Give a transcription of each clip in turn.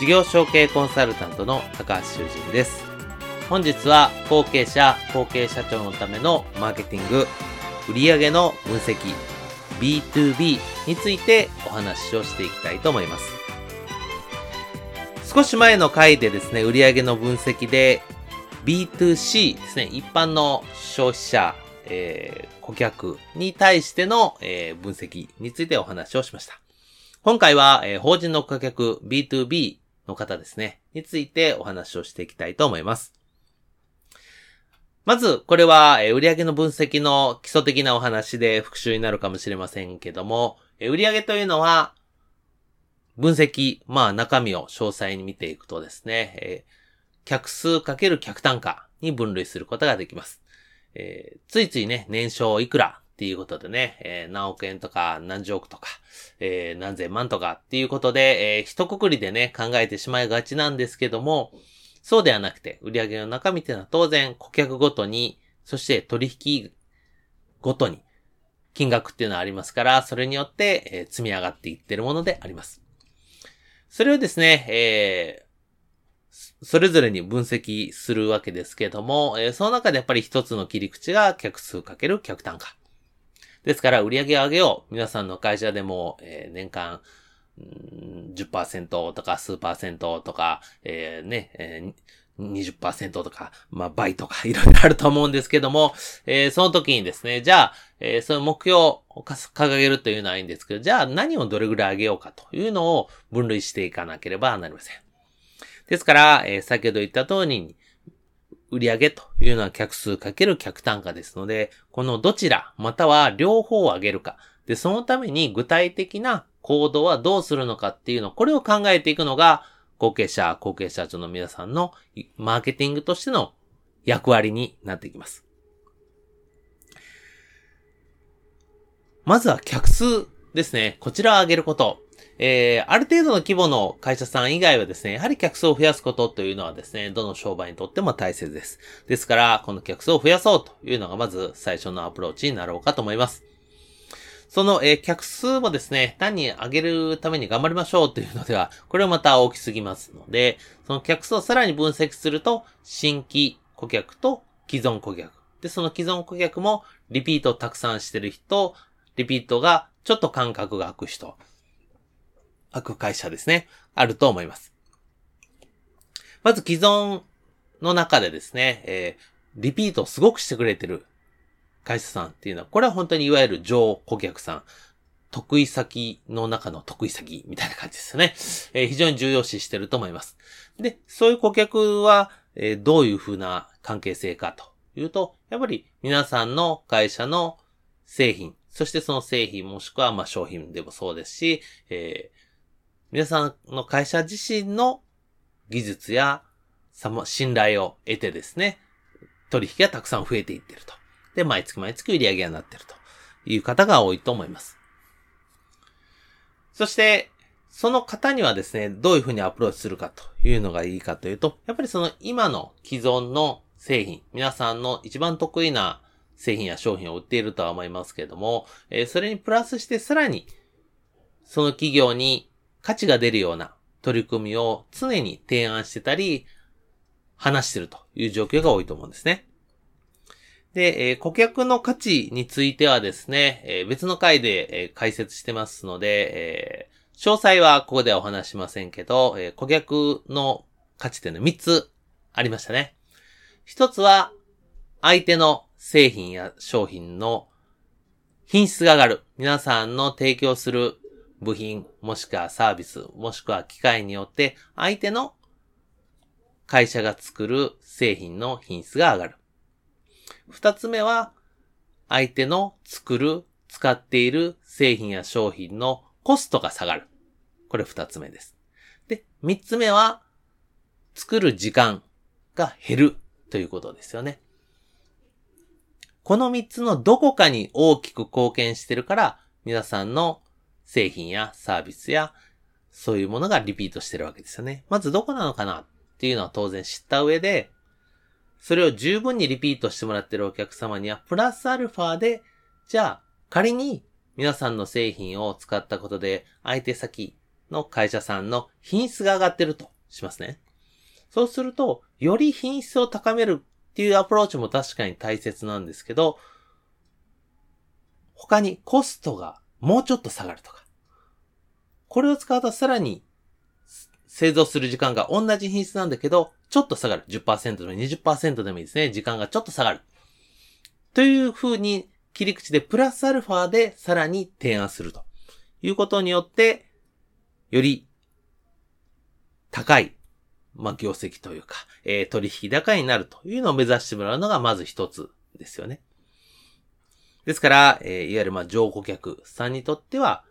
事業承継コンサルタントの高橋修人です。本日は後継者・後継社長のためのマーケティング、売上の分析 B2B についてお話をしていきたいと思います。少し前の回でですね、売上の分析で B2C ですね、一般の消費者、顧客に対しての、分析についてお話をしました。今回は、法人の顧客 B2B の方ですね、についてお話をしていきたいと思います。まず、これは、売上の分析の基礎的なお話で復習になるかもしれませんけども、売上というのは、分析、中身を詳細に見ていくとですね、客数×客単価に分類することができます。ついついね、年商いくらっていうことでね、何億円とか何十億とか、何千万とかっていうことで、一括りでね、考えてしまいがちなんですけども、そうではなくて、売上の中身っていうのは当然顧客ごとに、そして取引ごとに金額っていうのはありますから、それによって、積み上がっていってるものであります。それをですね、それぞれに分析するわけですけれども、その中でやっぱり一つの切り口が客数×客単価。ですから、売上を上げよう。皆さんの会社でも、年間、10% とか数%とか、20% とか、倍とかいろいろあると思うんですけども、その時にですね、じゃあ、その目標を掲げるというのはいいんですけど、じゃあ何をどれぐらい上げようかというのを分類していかなければなりません。ですから、先ほど言った通り、売上というのは客数×客単価ですので、このどちら、または両方を上げるか。で、そのために具体的な行動はどうするのかっていうの、これを考えていくのが、後継者、後継者長の皆さんのマーケティングとしての役割になっていきます。まずは客数ですね。こちらを上げること。ある程度の規模の会社さん以外はですね、やはり客数を増やすことというのはですね、どの商売にとっても大切です。ですから、この客数を増やそうというのがまず最初のアプローチになろうかと思います。その、客数もですね、単に上げるために頑張りましょうというのでは、これはまた大きすぎますので、その客数をさらに分析すると、新規顧客と既存顧客。で、その既存顧客もリピートをたくさんしてる人、リピートがちょっと間隔が空く人、空く会社ですね、あると思います。まず既存の中でですね、リピートをすごくしてくれてる会社さんっていうのは、これは本当にいわゆる常顧客さん、得意先の中の得意先みたいな感じですよね。非常に重要視してると思います。で、そういう顧客は、どういうふうな関係性かというと、やっぱり皆さんの会社の製品、そしてその製品もしくは商品でもそうですし、皆さんの会社自身の技術や信頼を得てですね、取引がたくさん増えていってると。で、毎月毎月売り上げがなってるという方が多いと思います。そして、その方にはですね、どういうふうにアプローチするかというのがいいかというと、やっぱりその今の既存の製品、皆さんの一番得意な製品や商品を売っているとは思いますけれども、それにプラスしてさらに、その企業に価値が出るような取り組みを常に提案してたり、話してるという状況が多いと思うんですね。で、顧客の価値についてはですね、別の回で、解説してますので、詳細はここではお話しませんけど、顧客の価値というのは3つありましたね。1つは相手の製品や商品の品質が上がる。皆さんの提供する部品、もしくはサービス、もしくは機械によって、相手の会社が作る製品の品質が上がる。二つ目は、相手の使っている製品や商品のコストが下がる。これ二つ目です。で、三つ目は、作る時間が減るということですよね。この三つのどこかに大きく貢献してるから、皆さんの製品やサービスやそういうものがリピートしてるわけですよね。まずどこなのかなっていうのは当然知った上で、それを十分にリピートしてもらってるお客様にはプラスアルファで、じゃあ仮に皆さんの製品を使ったことで相手先の会社さんの品質が上がってるとしますね。そうするとより品質を高めるっていうアプローチも確かに大切なんですけど、他にコストがもうちょっと下がるとか、これを使うとさらに製造する時間が同じ品質なんだけどちょっと下がる。 10% でも 20% でもいいですね。時間がちょっと下がるという風に切り口でプラスアルファでさらに提案するということによって、より高い業績というか、取引高になるというのを目指してもらうのがまず一つですよね。ですから、いわゆる上顧客さんにとっては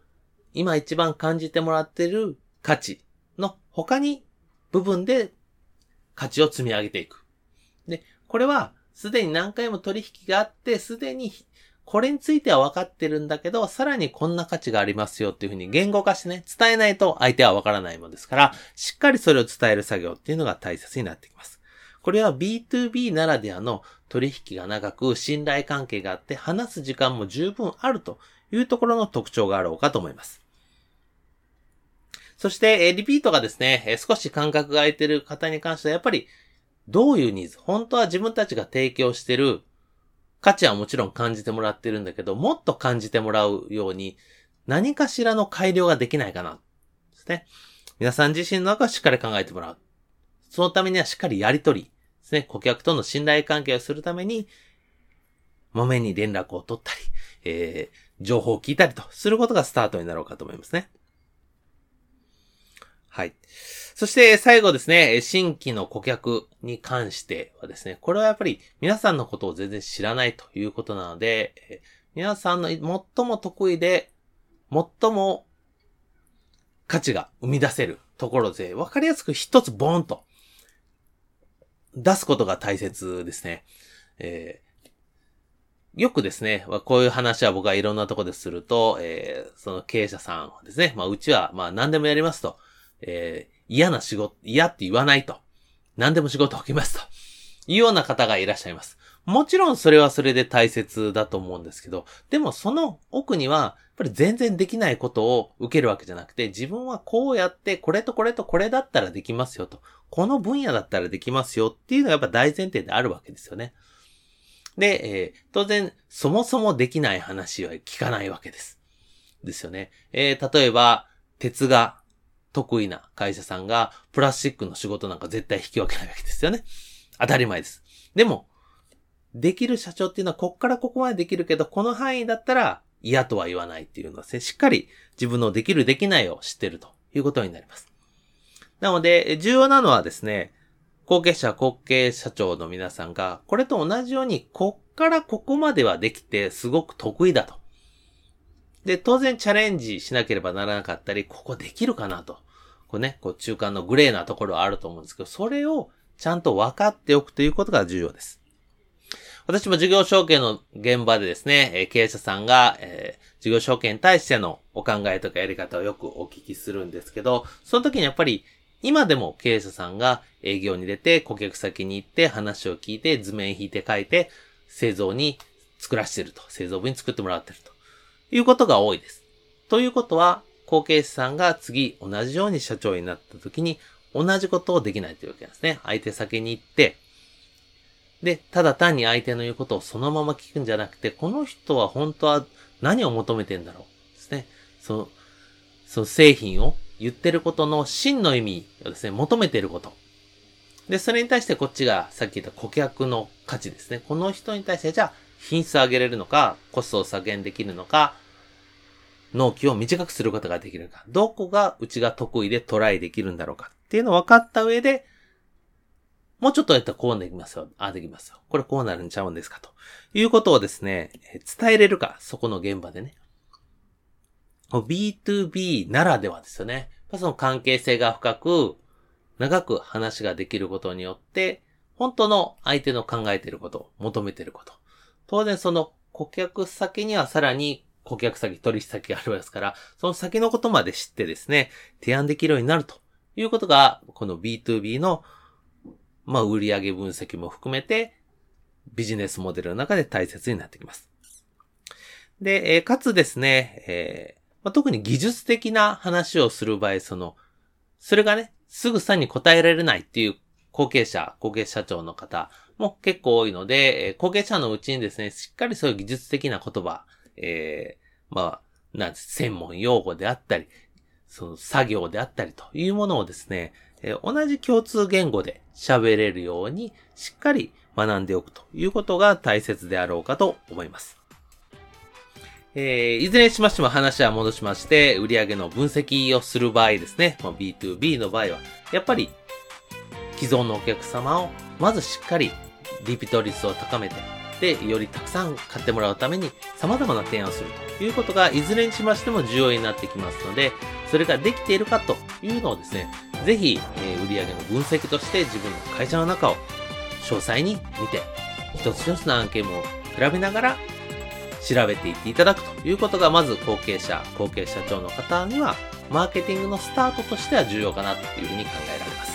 今一番感じてもらっている価値の他に部分で価値を積み上げていく。で、これはすでに何回も取引があって、すでにこれについては分かってるんだけど、さらにこんな価値がありますよっていうふうに言語化してね、伝えないと相手は分からないものですから、しっかりそれを伝える作業っていうのが大切になってきます。これは B2B ならではの取引が長く信頼関係があって話す時間も十分あるというところの特徴があろうかと思います。そして、リピートがですね、少し間隔が空いている方に関してはやっぱりどういうニーズ、本当は自分たちが提供している価値はもちろん感じてもらってるんだけど、もっと感じてもらうように何かしらの改良ができないかなですね。皆さん自身の中をしっかり考えてもらう。そのためにはしっかりやりとりですね。顧客との信頼関係をするためにまめに連絡を取ったり、情報を聞いたりとすることがスタートになろうかと思いますね。はい。そして最後ですね、新規の顧客に関してはですね、これはやっぱり皆さんのことを全然知らないということなので、皆さんの最も得意で、最も価値が生み出せるところで、わかりやすく一つボーンと出すことが大切ですね。よくですね、こういう話は僕はいろんなところですると、その経営者さんはですね、うちは何でもやりますと。嫌って言わないと。何でも仕事を受けますと。いうような方がいらっしゃいます。もちろんそれはそれで大切だと思うんですけど、でもその奥には、やっぱり全然できないことを受けるわけじゃなくて、自分はこうやって、これとこれとこれだったらできますよと。この分野だったらできますよっていうのがやっぱ大前提であるわけですよね。で、当然、そもそもできない話は聞かないわけです。ですよね。例えば、鉄が、得意な会社さんがプラスチックの仕事なんか絶対引き分けないわけですよね。当たり前です。でも、できる社長っていうのはこっからここまでできるけど、この範囲だったら嫌とは言わないっていうのはですね、しっかり自分のできるできないを知ってるということになります。なので、重要なのはですね、後継者長の皆さんがこれと同じようにこっからここまではできてすごく得意だと。で、当然チャレンジしなければならなかったり、ここできるかなと。中間のグレーなところはあると思うんですけど、それをちゃんと分かっておくということが重要です。私も事業承継の現場でですね、経営者さんが、事業承継に対してのお考えとかやり方をよくお聞きするんですけど、その時にやっぱり今でも経営者さんが営業に出て、顧客先に行って話を聞いて、図面引いて書いて、製造部に作ってもらってるということが多いです。ということは、後継者さんが次同じように社長になった時に同じことをできないというわけなんですね。相手先に行って、で、ただ単に相手の言うことをそのまま聞くんじゃなくて、この人は本当は何を求めてんだろうですね。その製品を言ってることの真の意味をですね、求めていること。で、それに対してこっちがさっき言った顧客の価値ですね。この人に対してじゃあ品質を上げれるのか、コストを削減できるのか、納期を短くすることができるか、どこがうちが得意でトライできるんだろうかっていうのを分かった上で、もうちょっとやったらこうできますよ。ああできますよ。これこうなるんちゃうんですかということをですね、伝えれるか、そこの現場でね。B2B ならではですよね。その関係性が深く、長く話ができることによって、本当の相手の考えていること、求めていること。当然その顧客先にはさらに顧客先、取引先がありますから、その先のことまで知ってですね、提案できるようになるということが、この B2B の、売上分析も含めて、ビジネスモデルの中で大切になってきます。で、かつですね、特に技術的な話をする場合、それがね、すぐさに答えられないっていう後継者長の方も結構多いので、後継者のうちにですね、しっかりそういう技術的な言葉、専門用語であったり、その作業であったりというものをですね、同じ共通言語で喋れるようにしっかり学んでおくということが大切であろうかと思います。いずれにしましても話は戻しまして、売上の分析をする場合ですね、B2B の場合は、やっぱり既存のお客様をまずしっかりリピート率を高めて、で、よりたくさん買ってもらうために様々な提案をするということが、いずれにしましても重要になってきますので、それができているかというのをですね、ぜひ、売上の分析として自分の会社の中を詳細に見て、一つ一つの案件も比べながら、調べていっていただくということが、まず後継者長の方にはマーケティングのスタートとしては重要かなというふうに考えられます。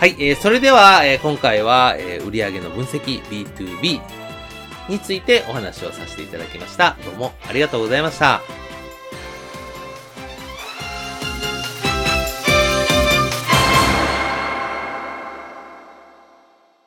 はい、それでは、今回は、売上の分析 B2B についてお話をさせていただきました。どうもありがとうございました。